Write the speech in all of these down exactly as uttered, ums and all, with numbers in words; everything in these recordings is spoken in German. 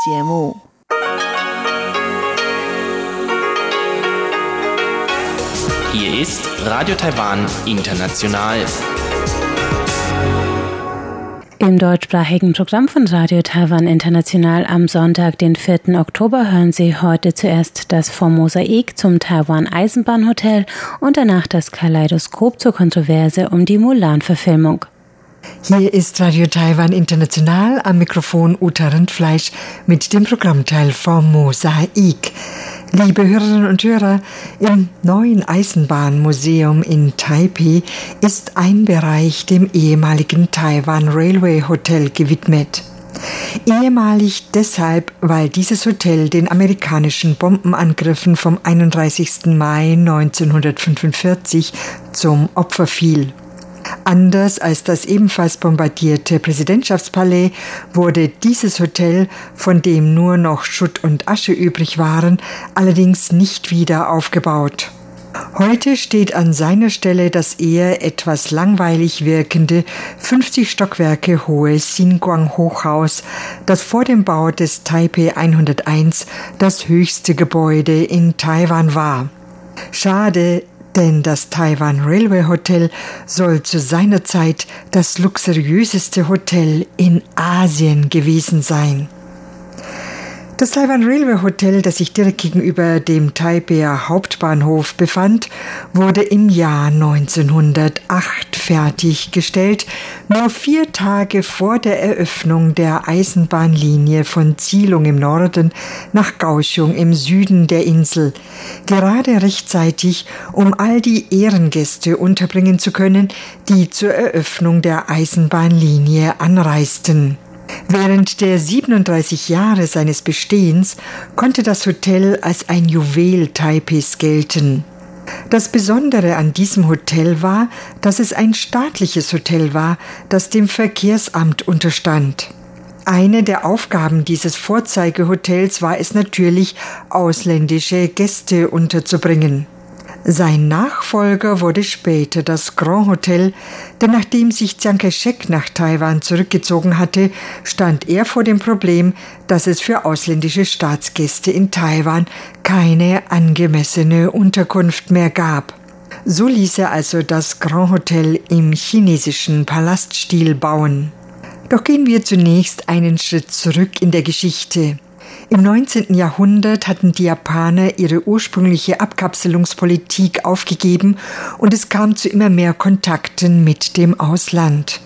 Hier ist Radio Taiwan International. Im deutschsprachigen Programm von Radio Taiwan International am Sonntag, den vierten Oktober, hören Sie heute zuerst das Formosaik zum Taiwan Eisenbahnhotel und danach das Kaleidoskop zur Kontroverse um die Mulan-Verfilmung. Hier ist Radio Taiwan International, am Mikrofon Uta Rindfleisch mit dem Programmteil vom Mosaik. Liebe Hörerinnen und Hörer, im neuen Eisenbahnmuseum in Taipei ist ein Bereich dem ehemaligen Taiwan Railway Hotel gewidmet. Ehemalig deshalb, weil dieses Hotel den amerikanischen Bombenangriffen vom einunddreißigsten Mai neunzehnhundertfünfundvierzig zum Opfer fiel. Anders als das ebenfalls bombardierte Präsidentschaftspalais wurde dieses Hotel, von dem nur noch Schutt und Asche übrig waren, allerdings nicht wieder aufgebaut. Heute steht an seiner Stelle das eher etwas langweilig wirkende, fünfzig Stockwerke hohe Shinguang-Hochhaus, das vor dem Bau des Taipei hunderteins das höchste Gebäude in Taiwan war. Schade, denn das Taiwan Railway Hotel soll zu seiner Zeit das luxuriöseste Hotel in Asien gewesen sein. Das Taiwan Railway Hotel, das sich direkt gegenüber dem Taipeier Hauptbahnhof befand, wurde im Jahr neunzehnhundertacht fertiggestellt, nur vier Tage vor der Eröffnung der Eisenbahnlinie von Zilong im Norden nach Kaohsiung im Süden der Insel, gerade rechtzeitig, um all die Ehrengäste unterbringen zu können, die zur Eröffnung der Eisenbahnlinie anreisten. Während der siebenunddreißig Jahre seines Bestehens konnte das Hotel als ein Juwel Taipeis gelten. Das Besondere an diesem Hotel war, dass es ein staatliches Hotel war, das dem Verkehrsamt unterstand. Eine der Aufgaben dieses Vorzeigehotels war es natürlich, ausländische Gäste unterzubringen. Sein Nachfolger wurde später das Grand Hotel, denn nachdem sich Tsiang Kai-shek nach Taiwan zurückgezogen hatte, stand er vor dem Problem, dass es für ausländische Staatsgäste in Taiwan keine angemessene Unterkunft mehr gab. So ließ er also das Grand Hotel im chinesischen Palaststil bauen. Doch gehen wir zunächst einen Schritt zurück in der Geschichte. Im neunzehnten Jahrhundert hatten die Japaner ihre ursprüngliche Abkapselungspolitik aufgegeben und es kam zu immer mehr Kontakten mit dem Ausland.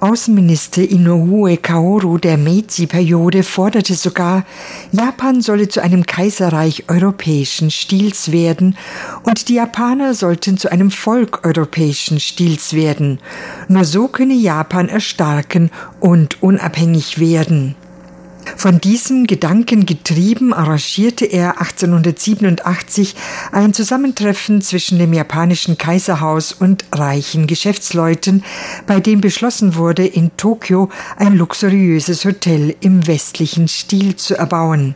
Außenminister Inoue Kaoru der Meiji-Periode forderte sogar, Japan solle zu einem Kaiserreich europäischen Stils werden und die Japaner sollten zu einem Volk europäischen Stils werden. Nur so könne Japan erstarken und unabhängig werden. Von diesem Gedanken getrieben arrangierte er achtzehnhundertsiebenundachtzig ein Zusammentreffen zwischen dem japanischen Kaiserhaus und reichen Geschäftsleuten, bei dem beschlossen wurde, in Tokio ein luxuriöses Hotel im westlichen Stil zu erbauen,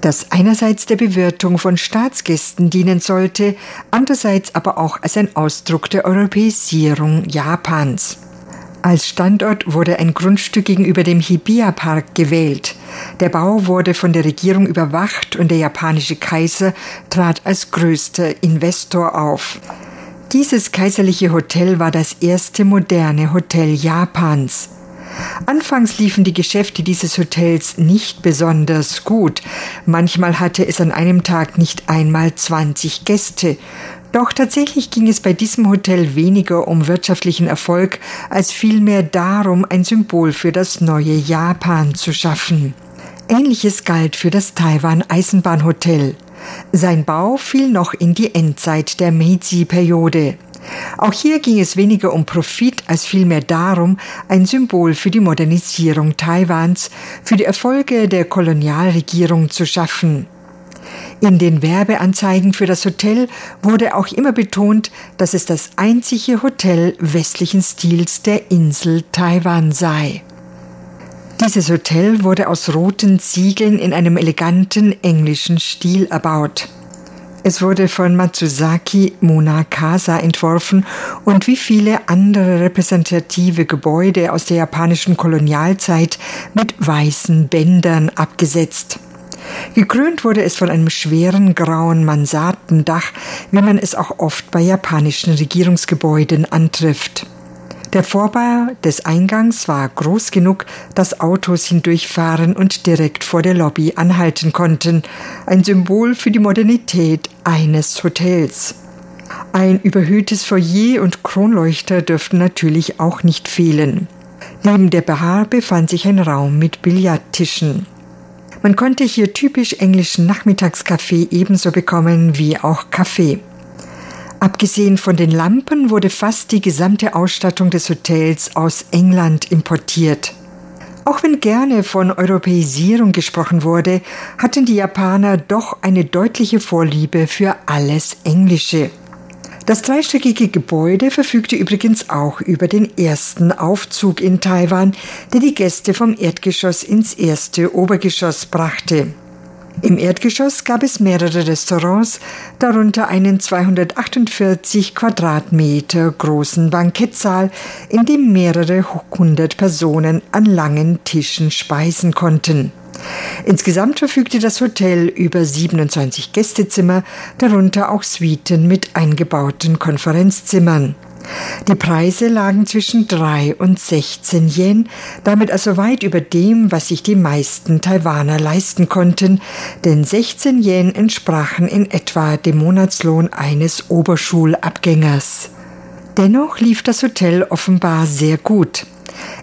das einerseits der Bewirtung von Staatsgästen dienen sollte, andererseits aber auch als ein Ausdruck der Europäisierung Japans. Als Standort wurde ein Grundstück gegenüber dem Hibiya Park gewählt. Der Bau wurde von der Regierung überwacht und der japanische Kaiser trat als größter Investor auf. Dieses kaiserliche Hotel war das erste moderne Hotel Japans. Anfangs liefen die Geschäfte dieses Hotels nicht besonders gut. Manchmal hatte es an einem Tag nicht einmal zwanzig Gäste. Doch tatsächlich ging es bei diesem Hotel weniger um wirtschaftlichen Erfolg, als vielmehr darum, ein Symbol für das neue Japan zu schaffen. Ähnliches galt für das Taiwan Eisenbahnhotel. Sein Bau fiel noch in die Endzeit der Meiji-Periode. Auch hier ging es weniger um Profit als vielmehr darum, ein Symbol für die Modernisierung Taiwans, für die Erfolge der Kolonialregierung zu schaffen. In den Werbeanzeigen für das Hotel wurde auch immer betont, dass es das einzige Hotel westlichen Stils der Insel Taiwan sei. Dieses Hotel wurde aus roten Ziegeln in einem eleganten englischen Stil erbaut. Es wurde von Matsuzaki Monakasa entworfen und wie viele andere repräsentative Gebäude aus der japanischen Kolonialzeit mit weißen Bändern abgesetzt. Gekrönt wurde es von einem schweren grauen Mansardendach, wie man es auch oft bei japanischen Regierungsgebäuden antrifft. Der Vorbau des Eingangs war groß genug, dass Autos hindurchfahren und direkt vor der Lobby anhalten konnten. Ein Symbol für die Modernität eines Hotels. Ein überhöhtes Foyer und Kronleuchter dürften natürlich auch nicht fehlen. Neben der Bar befand sich ein Raum mit Billardtischen. Man konnte hier typisch englischen Nachmittagskaffee ebenso bekommen wie auch Kaffee. Abgesehen von den Lampen wurde fast die gesamte Ausstattung des Hotels aus England importiert. Auch wenn gerne von Europäisierung gesprochen wurde, hatten die Japaner doch eine deutliche Vorliebe für alles Englische. Das dreistöckige Gebäude verfügte übrigens auch über den ersten Aufzug in Taiwan, der die Gäste vom Erdgeschoss ins erste Obergeschoss brachte. Im Erdgeschoss gab es mehrere Restaurants, darunter einen zweihundertachtundvierzig Quadratmeter großen Bankettsaal, in dem mehrere hundert Personen an langen Tischen speisen konnten. Insgesamt verfügte das Hotel über siebenundzwanzig Gästezimmer, darunter auch Suiten mit eingebauten Konferenzzimmern. Die Preise lagen zwischen drei und sechzehn Yen, damit also weit über dem, was sich die meisten Taiwaner leisten konnten, denn sechzehn Yen entsprachen in etwa dem Monatslohn eines Oberschulabgängers. Dennoch lief das Hotel offenbar sehr gut.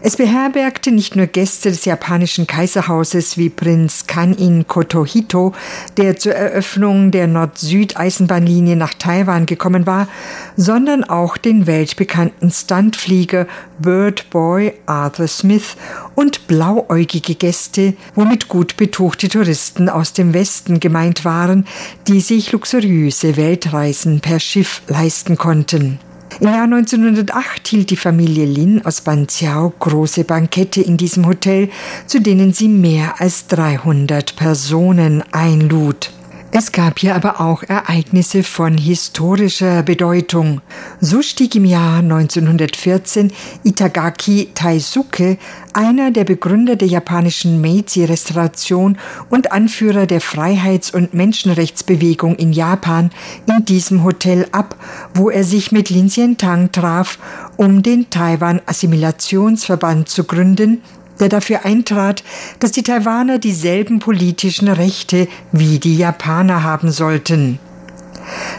Es beherbergte nicht nur Gäste des japanischen Kaiserhauses wie Prinz Kanin Kotohito, der zur Eröffnung der Nord-Süd-Eisenbahnlinie nach Taiwan gekommen war, sondern auch den weltbekannten Stuntflieger Bird Boy Arthur Smith und blauäugige Gäste, womit gut betuchte Touristen aus dem Westen gemeint waren, die sich luxuriöse Weltreisen per Schiff leisten konnten. Im Jahr neunzehnhundertacht hielt die Familie Lin aus Banqiao große Bankette in diesem Hotel, zu denen sie mehr als dreihundert Personen einlud. Es gab hier aber auch Ereignisse von historischer Bedeutung. So stieg im Jahr neunzehnhundertvierzehn Itagaki Taisuke, einer der Begründer der japanischen Meiji-Restauration und Anführer der Freiheits- und Menschenrechtsbewegung in Japan, in diesem Hotel ab, wo er sich mit Lin Xientang traf, um den Taiwan-Assimilationsverband zu gründen, der dafür eintrat, dass die Taiwaner dieselben politischen Rechte wie die Japaner haben sollten.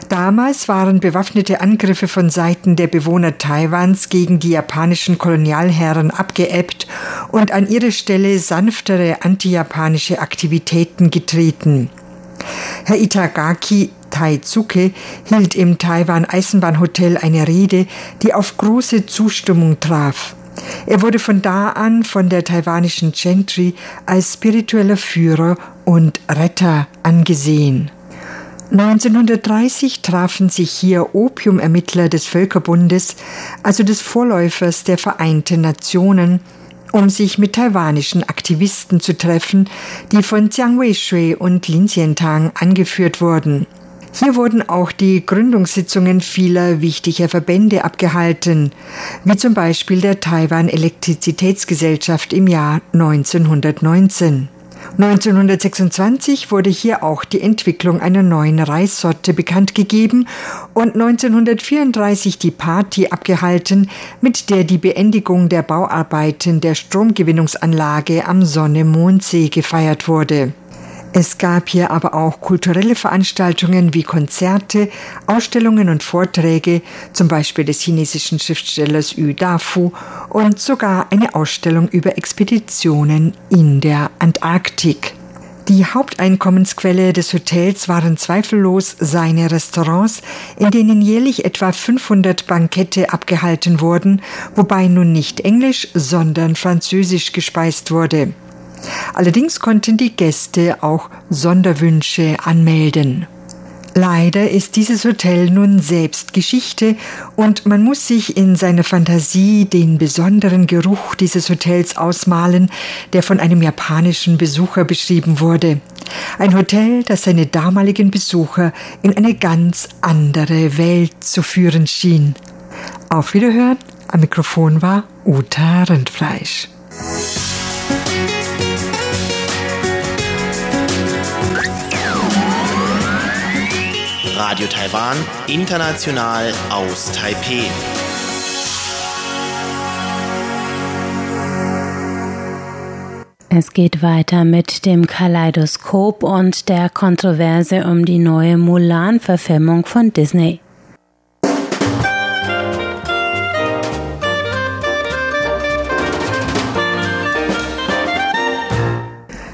Damals waren bewaffnete Angriffe von Seiten der Bewohner Taiwans gegen die japanischen Kolonialherren abgeebbt und an ihre Stelle sanftere antijapanische Aktivitäten getreten. Herr Itagaki Taisuke hielt im Taiwan-Eisenbahnhotel eine Rede, die auf große Zustimmung traf. Er wurde von da an von der taiwanischen Gentry als spiritueller Führer und Retter angesehen. neunzehnhundertdreißig trafen sich hier Opiumermittler des Völkerbundes, also des Vorläufers der Vereinten Nationen, um sich mit taiwanischen Aktivisten zu treffen, die von Jiang Weishui und Lin Xientang angeführt wurden. Hier wurden auch die Gründungssitzungen vieler wichtiger Verbände abgehalten, wie zum Beispiel der Taiwan Elektrizitätsgesellschaft im Jahr neunzehnhundertneunzehn. neunzehnhundertsechsundzwanzig wurde hier auch die Entwicklung einer neuen Reissorte bekannt gegeben und neunzehnhundertvierunddreißig die Party abgehalten, mit der die Beendigung der Bauarbeiten der Stromgewinnungsanlage am Sonne-Mondsee gefeiert wurde. Es gab hier aber auch kulturelle Veranstaltungen wie Konzerte, Ausstellungen und Vorträge, zum Beispiel des chinesischen Schriftstellers Yu Dafu und sogar eine Ausstellung über Expeditionen in der Antarktik. Die Haupteinkommensquelle des Hotels waren zweifellos seine Restaurants, in denen jährlich etwa fünfhundert Bankette abgehalten wurden, wobei nun nicht Englisch, sondern Französisch gespeist wurde. Allerdings konnten die Gäste auch Sonderwünsche anmelden. Leider ist dieses Hotel nun selbst Geschichte und man muss sich in seiner Fantasie den besonderen Geruch dieses Hotels ausmalen, der von einem japanischen Besucher beschrieben wurde. Ein Hotel, das seine damaligen Besucher in eine ganz andere Welt zu führen schien. Auf Wiederhören, am Mikrofon war Uta Rindfleisch. Radio Taiwan, international aus Taipei. Es geht weiter mit dem Kaleidoskop und der Kontroverse um die neue Mulan-Verfilmung von Disney.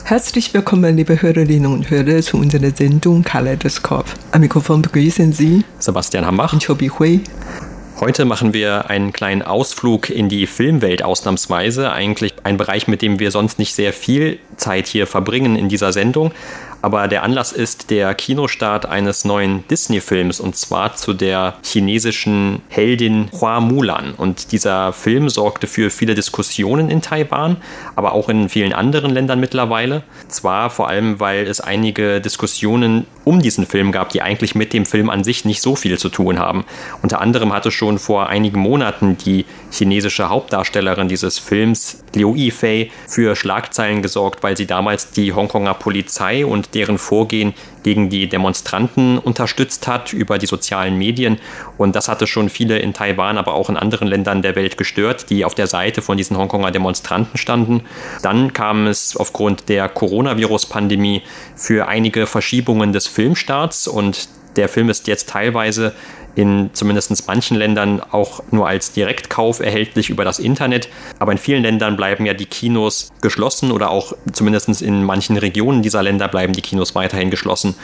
Herzlich willkommen, liebe Hörerinnen und Hörer, zu unserer Sendung Kaleidoskop. Am Mikrofon begrüßen Sie Sebastian Hambach und Cho Bi-hui. Heute machen wir einen kleinen Ausflug in die Filmwelt ausnahmsweise. Eigentlich ein Bereich, mit dem wir sonst nicht sehr viel Zeit hier verbringen in dieser Sendung. Aber der Anlass ist der Kinostart eines neuen Disney-Films, und zwar zu der chinesischen Heldin Hua Mulan. Und dieser Film sorgte für viele Diskussionen in Taiwan, aber auch in vielen anderen Ländern mittlerweile. Zwar vor allem, weil es einige Diskussionen um diesen Film gab, die eigentlich mit dem Film an sich nicht so viel zu tun haben. Unter anderem hatte schon vor einigen Monaten die chinesische Hauptdarstellerin dieses Films, Liu Yifei, für Schlagzeilen gesorgt, weil sie damals die Hongkonger Polizei und deren Vorgehen gegen die Demonstranten unterstützt hat über die sozialen Medien. Und das hatte schon viele in Taiwan, aber auch in anderen Ländern der Welt gestört, die auf der Seite von diesen Hongkonger Demonstranten standen. Dann kam es aufgrund der Coronavirus-Pandemie für einige Verschiebungen des Filmstarts, und der Film ist jetzt teilweise in zumindest manchen Ländern auch nur als Direktkauf erhältlich über das Internet. Aber in vielen Ländern bleiben ja die Kinos geschlossen, oder auch zumindest in manchen Regionen dieser Länder bleiben die Kinos weiterhin geschlossen.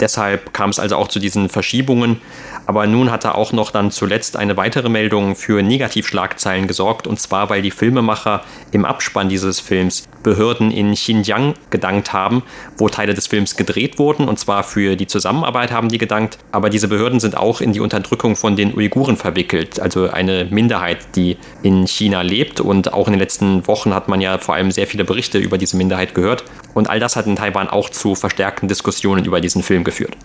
Deshalb kam es also auch zu diesen Verschiebungen. Aber nun hat er auch noch dann zuletzt eine weitere Meldung für Negativschlagzeilen gesorgt, und zwar, weil die Filmemacher im Abspann dieses Films Behörden in Xinjiang gedankt haben, wo Teile des Films gedreht wurden, und zwar für die Zusammenarbeit haben die gedankt. Aber diese Behörden sind auch in die Unterdrückung von den Uiguren verwickelt, also eine Minderheit, die in China lebt, und auch in den letzten Wochen hat man ja vor allem sehr viele Berichte über diese Minderheit gehört, und all das hat in Taiwan auch zu verstärkten Diskussionen über diesen Film geführt.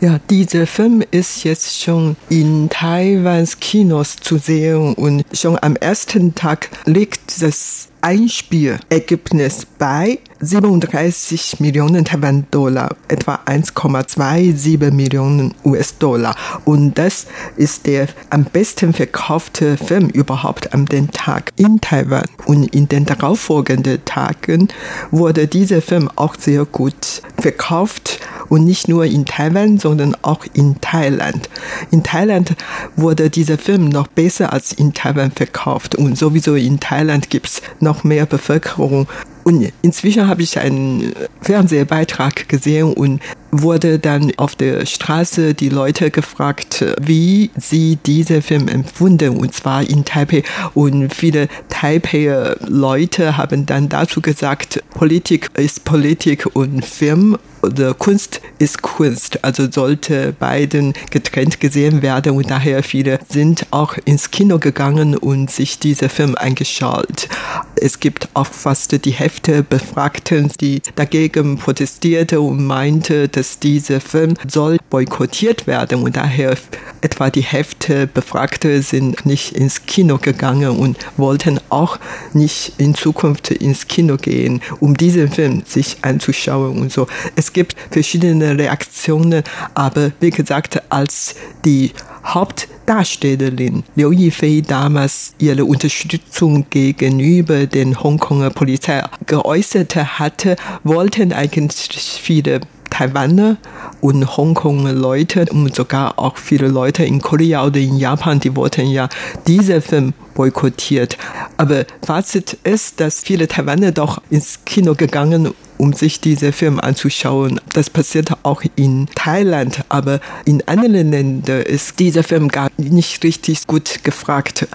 Ja, dieser Film ist jetzt schon in Taiwans Kinos zu sehen, und schon am ersten Tag liegt das Einspielergebnis bei siebenunddreißig Millionen Taiwan-Dollar, etwa eins Komma siebenundzwanzig Millionen U S-Dollar. Und das ist der am besten verkaufte Film überhaupt an dem Tag in Taiwan. Und in den darauffolgenden Tagen wurde dieser Film auch sehr gut verkauft. Und nicht nur in Taiwan, sondern auch in Thailand. In Thailand wurde dieser Film noch besser als in Taiwan verkauft. Und sowieso in Thailand gibt es noch mehr Bevölkerung. Und inzwischen habe ich einen Fernsehbeitrag gesehen und wurde dann auf der Straße die Leute gefragt, wie sie diesen Film empfunden, und zwar in Taipei. Und viele Taipeer Leute haben dann dazu gesagt, Politik ist Politik und Film oder Kunst ist Kunst. Also sollte beiden getrennt gesehen werden, und daher viele sind auch ins Kino gegangen und sich diesen Film angeschaut. Es gibt auch fast die Hälfte Befragten, die dagegen protestierte und meinte, dass dieser Film soll boykottiert werden, und daher etwa die Hälfte Befragte sind nicht ins Kino gegangen und wollten auch nicht in Zukunft ins Kino gehen, um diesen Film sich anzuschauen und so. Es gibt verschiedene Reaktionen, aber wie gesagt, als die Hauptdarstellerin Liu Yifei damals ihre Unterstützung gegenüber den Hongkonger Polizei geäußert hatte, wollten eigentlich viele Taiwaner und Hongkonger Leute und sogar auch viele Leute in Korea oder in Japan, die wollten ja diesen Film boykottiert. Aber Fazit ist, dass viele Taiwaner doch ins Kino gegangen um sich diese Filme anzuschauen. Das passiert auch in Thailand, aber in anderen Ländern ist dieser Film gar nicht richtig gut gefragt.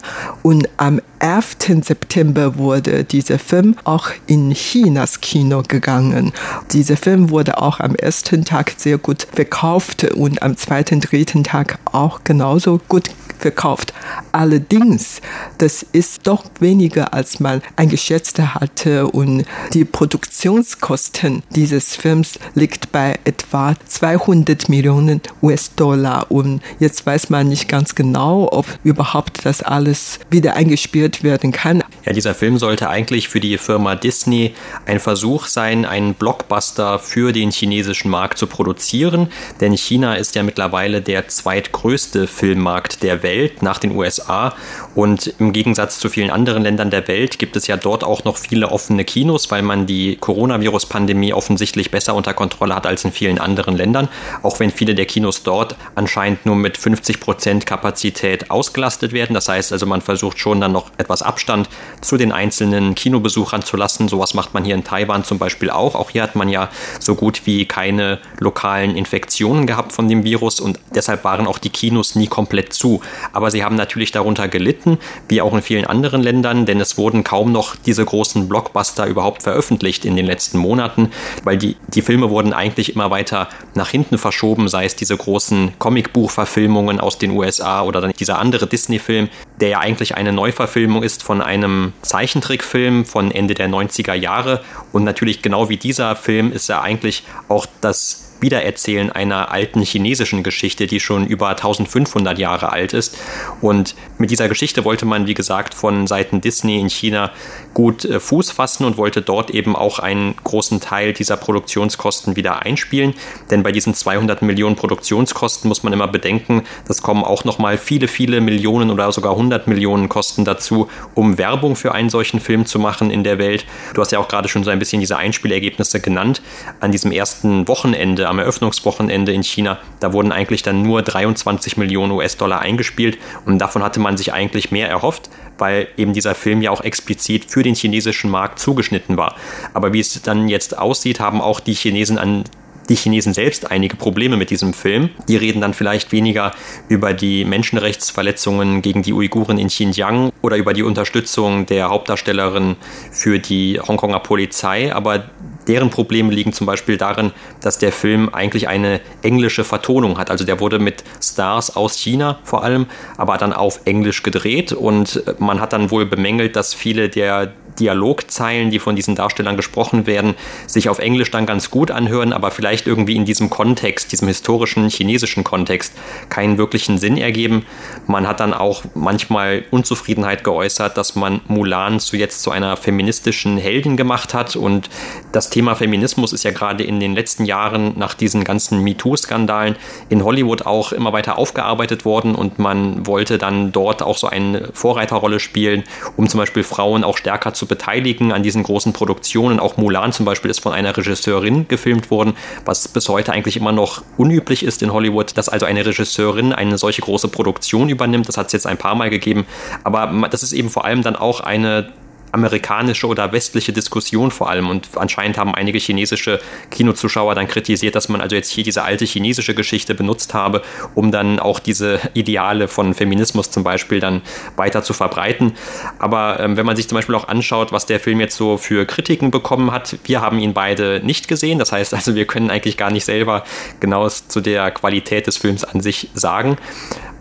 Und am elften September wurde dieser Film auch in Chinas Kino gegangen. Dieser Film wurde auch am ersten Tag sehr gut verkauft und am zweiten, dritten Tag auch genauso gut verkauft. Allerdings, das ist doch weniger, als man eingeschätzt hatte, und die Produktionskosten dieses Films liegt bei etwa zweihundert Millionen U S-Dollar, und jetzt weiß man nicht ganz genau, ob überhaupt das alles wieder eingespielt werden kann. Ja, dieser Film sollte eigentlich für die Firma Disney ein Versuch sein, einen Blockbuster für den chinesischen Markt zu produzieren, denn China ist ja mittlerweile der zweitgrößte Filmmarkt der Welt nach den U S A, und im Gegensatz zu vielen anderen Ländern der Welt gibt es ja dort auch noch viele offene Kinos, weil man die Coronavirus-Pandemie offensichtlich besser unter Kontrolle hat als in vielen anderen Ländern, auch wenn viele der Kinos dort anscheinend nur mit fünfzig Prozent Kapazität ausgelastet werden. Das heißt also, man versucht schon dann noch etwas Abstand zu den einzelnen Kinobesuchern zu lassen. Sowas macht man hier in Taiwan zum Beispiel auch. Auch hier hat man ja so gut wie keine lokalen Infektionen gehabt von dem Virus, und deshalb waren auch die Kinos nie komplett zu. Aber sie haben natürlich darunter gelitten, wie auch in vielen anderen Ländern, denn es wurden kaum noch diese großen Blockbuster überhaupt veröffentlicht in den letzten Monaten, weil die, die Filme wurden eigentlich immer weiter nach hinten verschoben, sei es diese großen Comicbuchverfilmungen aus den U S A oder dann dieser andere Disney-Film, der ja eigentlich eine Neuverfilmung ist von einem Zeichentrickfilm von Ende der neunziger Jahre, und natürlich genau wie dieser Film ist er eigentlich auch das Wiedererzählen einer alten chinesischen Geschichte, die schon über eintausendfünfhundert Jahre alt ist. Und mit dieser Geschichte wollte man, wie gesagt, von Seiten Disney in China gut Fuß fassen und wollte dort eben auch einen großen Teil dieser Produktionskosten wieder einspielen. Denn bei diesen zweihundert Millionen Produktionskosten muss man immer bedenken, das kommen auch nochmal viele, viele Millionen oder sogar hundert Millionen Kosten dazu, um Werbung für einen solchen Film zu machen in der Welt. Du hast ja auch gerade schon so ein bisschen diese Einspielergebnisse genannt. An diesem ersten Wochenende, am Eröffnungswochenende in China, da wurden eigentlich dann nur dreiundzwanzig Millionen U S-Dollar eingespielt, und davon hatte man sich eigentlich mehr erhofft, weil eben dieser Film ja auch explizit für den chinesischen Markt zugeschnitten war. Aber wie es dann jetzt aussieht, haben auch die Chinesen an Die Chinesen selbst einige Probleme mit diesem Film. Die reden dann vielleicht weniger über die Menschenrechtsverletzungen gegen die Uiguren in Xinjiang oder über die Unterstützung der Hauptdarstellerin für die Hongkonger Polizei, aber deren Probleme liegen zum Beispiel darin, dass der Film eigentlich eine englische Vertonung hat. Also der wurde mit Stars aus China vor allem, aber dann auf Englisch gedreht, und man hat dann wohl bemängelt, dass viele der Dialogzeilen, die von diesen Darstellern gesprochen werden, sich auf Englisch dann ganz gut anhören, aber vielleicht irgendwie in diesem Kontext, diesem historischen chinesischen Kontext, keinen wirklichen Sinn ergeben. Man hat dann auch manchmal Unzufriedenheit geäußert, dass man Mulan zu jetzt zu einer feministischen Heldin gemacht hat, und das Thema Feminismus ist ja gerade in den letzten Jahren nach diesen ganzen MeToo-Skandalen in Hollywood auch immer weiter aufgearbeitet worden, und man wollte dann dort auch so eine Vorreiterrolle spielen, um zum Beispiel Frauen auch stärker zu beteiligen an diesen großen Produktionen. Auch Mulan zum Beispiel ist von einer Regisseurin gefilmt worden, was bis heute eigentlich immer noch unüblich ist in Hollywood, dass also eine Regisseurin eine solche große Produktion übernimmt. Das hat es jetzt ein paar Mal gegeben, aber das ist eben vor allem dann auch eine amerikanische oder westliche Diskussion vor allem, und anscheinend haben einige chinesische Kinozuschauer dann kritisiert, dass man also jetzt hier diese alte chinesische Geschichte benutzt habe, um dann auch diese Ideale von Feminismus zum Beispiel dann weiter zu verbreiten. Aber ähm, wenn man sich zum Beispiel auch anschaut, was der Film jetzt so für Kritiken bekommen hat, wir haben ihn beide nicht gesehen, das heißt also, wir können eigentlich gar nicht selber genaues zu der Qualität des Films an sich sagen,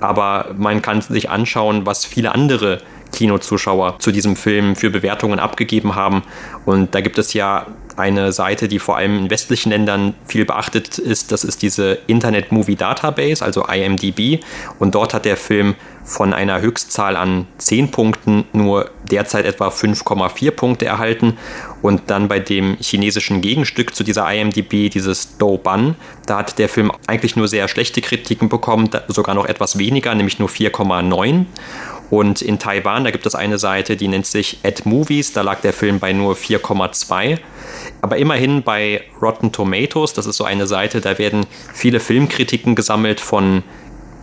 aber man kann sich anschauen, was viele andere Kinozuschauer zu diesem Film für Bewertungen abgegeben haben. Und da gibt es ja eine Seite, die vor allem in westlichen Ländern viel beachtet ist. Das ist diese Internet Movie Database, also I M D B. Und dort hat der Film von einer Höchstzahl an zehn Punkten nur derzeit etwa fünf Komma vier Punkte erhalten. Und dann bei dem chinesischen Gegenstück zu dieser I M D B, dieses Douban, da hat der Film eigentlich nur sehr schlechte Kritiken bekommen, sogar noch etwas weniger, nämlich nur vier Komma neun. Und in Taiwan, da gibt es eine Seite, die nennt sich AdMovies, da lag der Film bei nur vier Komma zwei. Aber immerhin bei Rotten Tomatoes, das ist so eine Seite, da werden viele Filmkritiken gesammelt von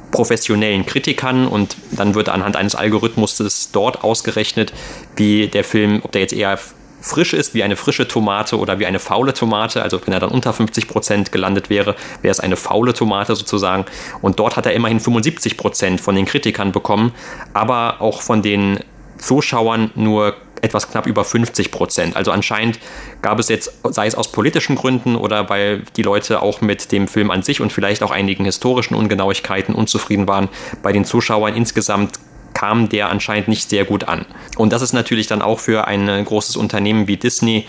professionellen Kritikern, und dann wird anhand eines Algorithmus dort ausgerechnet, wie der Film, ob der jetzt eher frisch ist, wie eine frische Tomate oder wie eine faule Tomate, also wenn er dann unter fünfzig Prozent gelandet wäre, wäre es eine faule Tomate sozusagen. Und dort hat er immerhin fünfundsiebzig Prozent von den Kritikern bekommen, aber auch von den Zuschauern nur etwas knapp über fünfzig Prozent. Also anscheinend gab es jetzt, sei es aus politischen Gründen oder weil die Leute auch mit dem Film an sich und vielleicht auch einigen historischen Ungenauigkeiten unzufrieden waren, bei den Zuschauern insgesamt kam der anscheinend nicht sehr gut an. Und das ist natürlich dann auch für ein großes Unternehmen wie Disney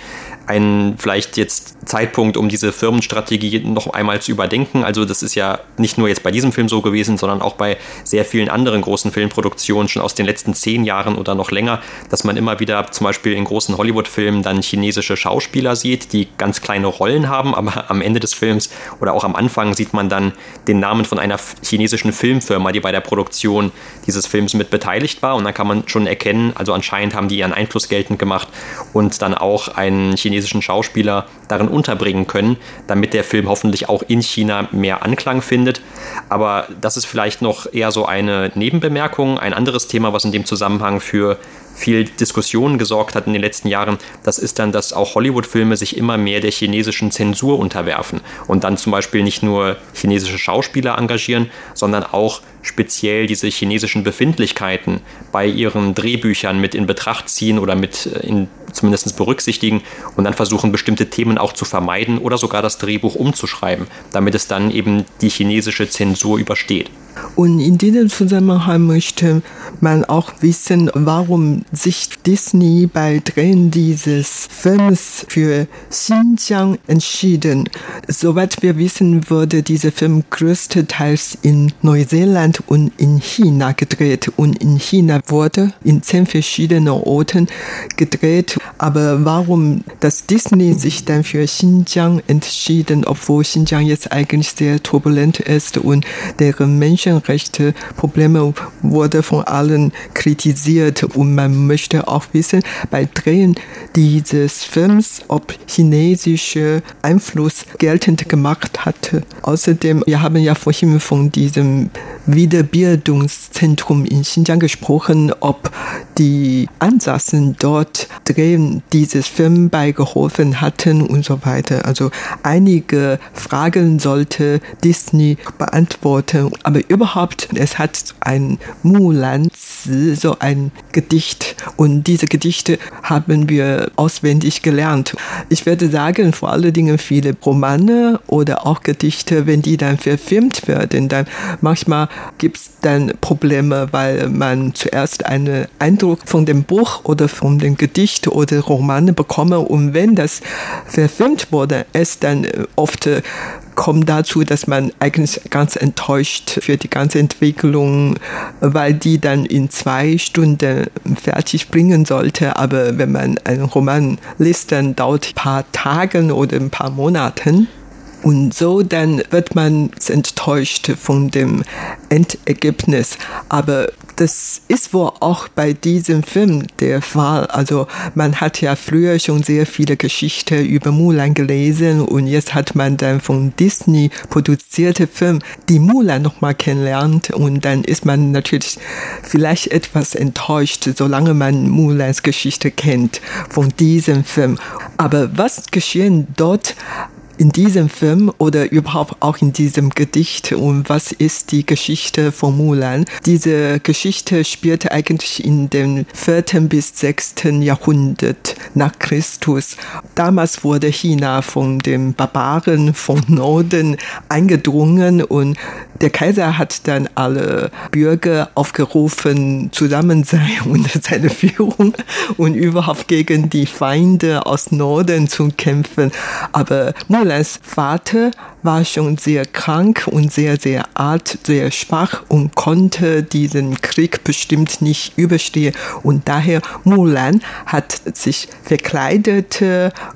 ein vielleicht jetzt Zeitpunkt, um diese Firmenstrategie noch einmal zu überdenken. Also das ist ja nicht nur jetzt bei diesem Film so gewesen, sondern auch bei sehr vielen anderen großen Filmproduktionen schon aus den letzten zehn Jahren oder noch länger, dass man immer wieder zum Beispiel in großen Hollywood-Filmen dann chinesische Schauspieler sieht, die ganz kleine Rollen haben, aber am Ende des Films oder auch am Anfang sieht man dann den Namen von einer chinesischen Filmfirma, die bei der Produktion dieses Films mit beteiligt war, und dann kann man schon erkennen, also anscheinend haben die ihren Einfluss geltend gemacht und dann auch einen chinesischen Schauspieler darin unterbringen können, damit der Film hoffentlich auch in China mehr Anklang findet. Aber das ist vielleicht noch eher so eine Nebenbemerkung. Ein anderes Thema, was in dem Zusammenhang für viel Diskussionen gesorgt hat in den letzten Jahren, das ist dann, dass auch Hollywood-Filme sich immer mehr der chinesischen Zensur unterwerfen und dann zum Beispiel nicht nur chinesische Schauspieler engagieren, sondern auch speziell diese chinesischen Befindlichkeiten bei ihren Drehbüchern mit in Betracht ziehen oder mit in, zumindest berücksichtigen und dann versuchen, bestimmte Themen auch zu vermeiden oder sogar das Drehbuch umzuschreiben, damit es dann eben die chinesische Zensur übersteht. Und in diesem Zusammenhang möchte man auch wissen, warum sich Disney bei Drehen dieses Films für Xinjiang entschieden. Soweit wir wissen, wurde dieser Film größtenteils in Neuseeland und in China gedreht. Und in China wurde in zehn verschiedenen Orten gedreht. Aber warum das Disney sich dann für Xinjiang entschieden, obwohl Xinjiang jetzt eigentlich sehr turbulent ist und deren Menschenrechte Probleme wurde von allen kritisiert, und man möchte auch wissen, bei Drehen dieses Films, ob chinesischer Einfluss geltend gemacht hatte. Außerdem, wir haben ja vorhin von diesem Wiederbildungszentrum in Xinjiang gesprochen, ob die Ansassen dort Drehen dieses Film beigeholfen hatten und so weiter. Also einige Fragen sollte Disney beantworten. Aber überhaupt, es hat ein Mulan-Zi, so ein Gedicht. Und diese Gedichte haben wir auswendig gelernt. Ich würde sagen, vor allen Dingen viele Romane oder auch Gedichte, wenn die dann verfilmt werden, dann manchmal gibt es dann Probleme, weil man zuerst einen Eindruck von dem Buch oder von dem Gedicht oder Romane bekomme. Und wenn das verfilmt wurde, es dann oft kommt dazu, dass man eigentlich ganz enttäuscht für die ganze Entwicklung, weil die dann in zwei Stunden fertig bringen sollte. Aber wenn man einen Roman liest, dann dauert ein paar Tage oder ein paar Monate. Und so dann wird man enttäuscht von dem Endergebnis. Aber das ist wohl auch bei diesem Film der Fall. Also man hat ja früher schon sehr viele Geschichten über Mulan gelesen und jetzt hat man dann von Disney produzierte Film, die Mulan nochmal kennenlernt, und dann ist man natürlich vielleicht etwas enttäuscht, solange man Mulans Geschichte kennt von diesem Film. Aber was geschehen dort in diesem Film oder überhaupt auch in diesem Gedicht, und was ist die Geschichte von Mulan? Diese Geschichte spielte eigentlich in dem vierten bis sechsten Jahrhundert nach Christus. Damals wurde China von den Barbaren vom Norden eingedrungen und der Kaiser hat dann alle Bürger aufgerufen, zusammen sein unter seiner Führung und überhaupt gegen die Feinde aus Norden zu kämpfen. Aber Mulans Vater war schon sehr krank und sehr, sehr alt, sehr schwach und konnte diesen Krieg bestimmt nicht überstehen. Und daher Mulan hat sich verkleidet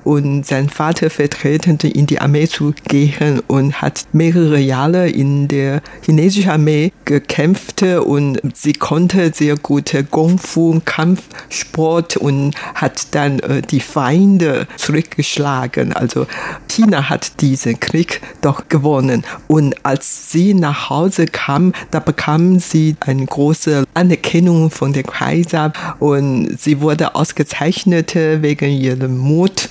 und seinen Vater vertretend in die Armee zu gehen und hat mehrere Jahre in der chinesischen Armee gekämpft, und sie konnte sehr gut Kung-Fu, Kampfsport, und hat dann die Feinde zurückgeschlagen. Also China hat diesen Krieg doch gewonnen. Und als sie nach Hause kam, da bekam sie eine große Anerkennung von der Kaiser und sie wurde ausgezeichnet wegen ihrem Mut.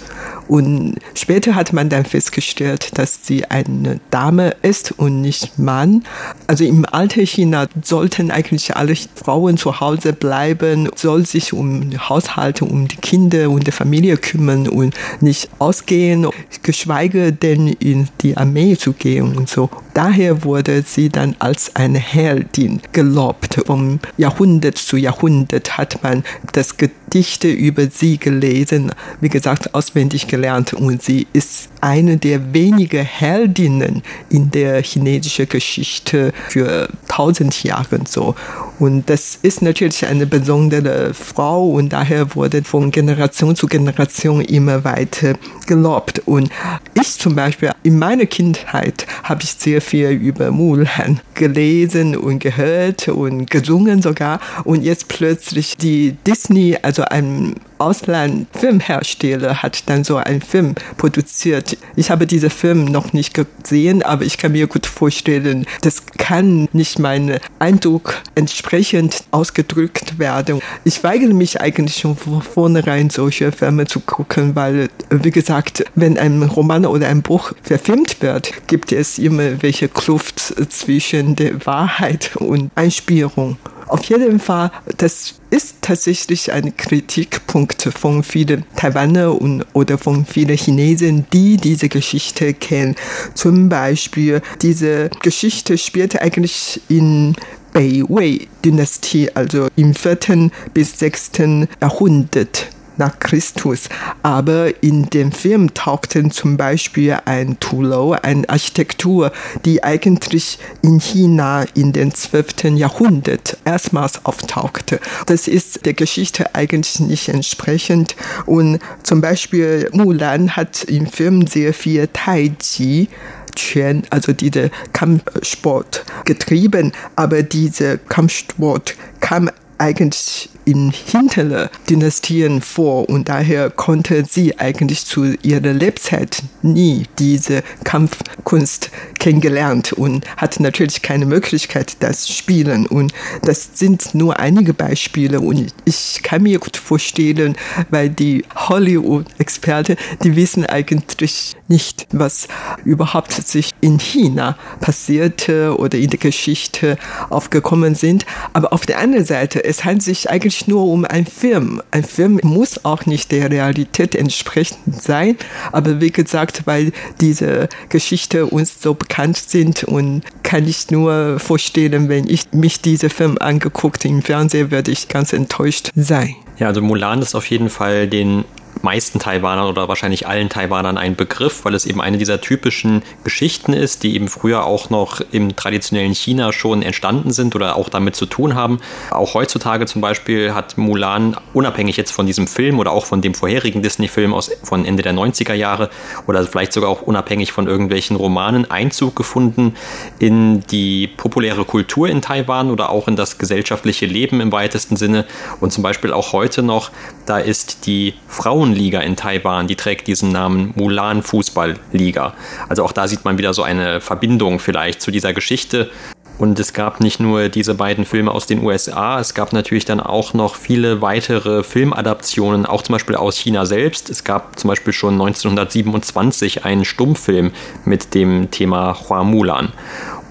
Und später hat man dann festgestellt, dass sie eine Dame ist und nicht Mann. Also im alten China sollten eigentlich alle Frauen zu Hause bleiben, soll sich um den Haushalt, um die Kinder und die Familie kümmern und nicht ausgehen, geschweige denn in die Armee zu gehen und so. Daher wurde sie dann als eine Heldin gelobt. Von Jahrhundert zu Jahrhundert hat man das Gedichte über sie gelesen, wie gesagt, auswendig gelernt. Und sie ist eine der wenigen Heldinnen in der chinesischen Geschichte für tausend Jahre so. Und das ist natürlich eine besondere Frau und daher wurde von Generation zu Generation immer weiter gelobt. Und ich zum Beispiel, in meiner Kindheit habe ich sehr viel über Mulan gelesen und gehört und gesungen sogar. Und jetzt plötzlich die Disney, also ein Ausland-Filmhersteller, hat dann so einen Film produziert. Ich habe diesen Film noch nicht gesehen, aber ich kann mir gut vorstellen, das kann nicht meinen Eindruck entsprechend ausgedrückt werden. Ich weigere mich eigentlich schon von vornherein, solche Filme zu gucken, weil, wie gesagt, wenn ein Roman oder ein Buch verfilmt wird, gibt es immer welche Kluft zwischen der Wahrheit und Einspielung. Auf jeden Fall, das ist tatsächlich ein Kritikpunkt von vielen Taiwanern und, oder von vielen Chinesen, die diese Geschichte kennen. Zum Beispiel, diese Geschichte spielt eigentlich in Beiwei-Dynastie, also im vierten bis sechsten Jahrhundert nach Christus. Aber in dem Film tauchten zum Beispiel ein Tulou, eine Architektur, die eigentlich in China in den zwölften Jahrhundert erstmals auftauchte. Das ist der Geschichte eigentlich nicht entsprechend. Und zum Beispiel Mulan hat im Film sehr viel Taiji-Quan, also diese Kampfsport, getrieben. Aber dieser Kampfsport kam eigentlich in hinteren Dynastien vor und daher konnte sie eigentlich zu ihrer Lebzeit nie diese Kampfkunst kennengelernt und hatte natürlich keine Möglichkeit, das zu spielen. Und das sind nur einige Beispiele und ich kann mir gut vorstellen, weil die Hollywood-Experten, die wissen eigentlich nicht, was überhaupt sich in China passierte oder in der Geschichte aufgekommen sind. Aber auf der anderen Seite, es handelt sich eigentlich nur um einen Film. Ein Film muss auch nicht der Realität entsprechend sein, aber wie gesagt, weil diese Geschichte uns so bekannt sind und kann ich nur vorstellen, wenn ich mich diesen Film angeguckt im Fernsehen, werde ich ganz enttäuscht sein. Ja, also Mulan ist auf jeden Fall den meisten Taiwanern oder wahrscheinlich allen Taiwanern ein Begriff, weil es eben eine dieser typischen Geschichten ist, die eben früher auch noch im traditionellen China schon entstanden sind oder auch damit zu tun haben. Auch heutzutage zum Beispiel hat Mulan, unabhängig jetzt von diesem Film oder auch von dem vorherigen Disney-Film aus, von Ende der neunziger Jahre oder vielleicht sogar auch unabhängig von irgendwelchen Romanen, Einzug gefunden in die populäre Kultur in Taiwan oder auch in das gesellschaftliche Leben im weitesten Sinne. Und zum Beispiel auch heute noch, da ist die Frauen Liga in Taiwan, die trägt diesen Namen Mulan-Fußball-Liga. Also auch da sieht man wieder so eine Verbindung vielleicht zu dieser Geschichte. Und es gab nicht nur diese beiden Filme aus den U S A, es gab natürlich dann auch noch viele weitere Filmadaptionen, auch zum Beispiel aus China selbst. Es gab zum Beispiel schon neunzehnhundertsiebenundzwanzig einen Stummfilm mit dem Thema Hua Mulan.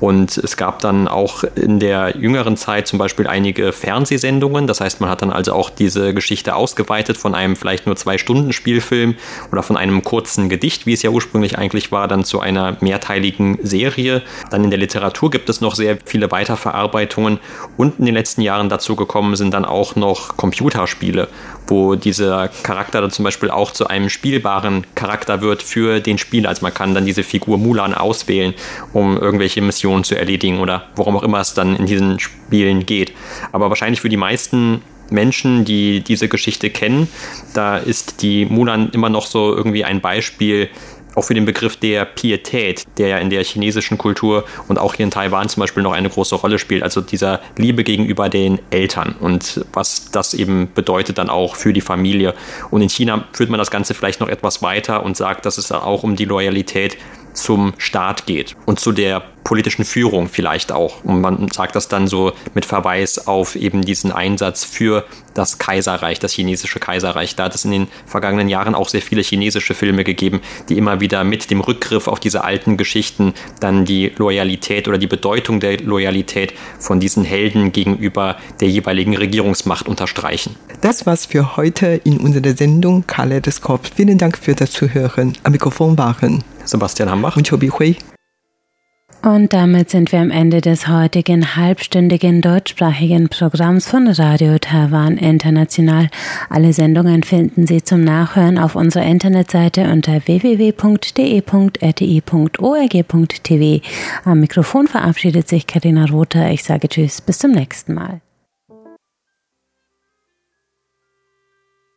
Und es gab dann auch in der jüngeren Zeit zum Beispiel einige Fernsehsendungen. Das heißt, man hat dann also auch diese Geschichte ausgeweitet von einem vielleicht nur zwei Stunden Spielfilm oder von einem kurzen Gedicht, wie es ja ursprünglich eigentlich war, dann zu einer mehrteiligen Serie. Dann in der Literatur gibt es noch sehr viele Weiterverarbeitungen. Und in den letzten Jahren dazu gekommen sind dann auch noch Computerspiele, wo dieser Charakter dann zum Beispiel auch zu einem spielbaren Charakter wird für den Spieler. Also man kann dann diese Figur Mulan auswählen, um irgendwelche Missionen zu erledigen oder worum auch immer es dann in diesen Spielen geht. Aber wahrscheinlich für die meisten Menschen, die diese Geschichte kennen, da ist die Mulan immer noch so irgendwie ein Beispiel auch für den Begriff der Pietät, der ja in der chinesischen Kultur und auch hier in Taiwan zum Beispiel noch eine große Rolle spielt, also dieser Liebe gegenüber den Eltern und was das eben bedeutet dann auch für die Familie. Und in China führt man das Ganze vielleicht noch etwas weiter und sagt, dass es dann auch um die Loyalität zum Staat geht und zu der politischen Führung vielleicht auch. Und man sagt das dann so mit Verweis auf eben diesen Einsatz für das Kaiserreich, das chinesische Kaiserreich. Da hat es in den vergangenen Jahren auch sehr viele chinesische Filme gegeben, die immer wieder mit dem Rückgriff auf diese alten Geschichten dann die Loyalität oder die Bedeutung der Loyalität von diesen Helden gegenüber der jeweiligen Regierungsmacht unterstreichen. Das war's für heute in unserer Sendung Kaleidoskop. Vielen Dank für das Zuhören. Am Mikrofon waren Sebastian Hambach und Cho Bi-hui. Und damit sind wir am Ende des heutigen halbstündigen deutschsprachigen Programms von Radio Taiwan International. Alle Sendungen finden Sie zum Nachhören auf unserer Internetseite unter w w w punkt d e punkt r t i punkt org punkt t v. Am Mikrofon verabschiedet sich Carina Rother. Ich sage Tschüss, bis zum nächsten Mal.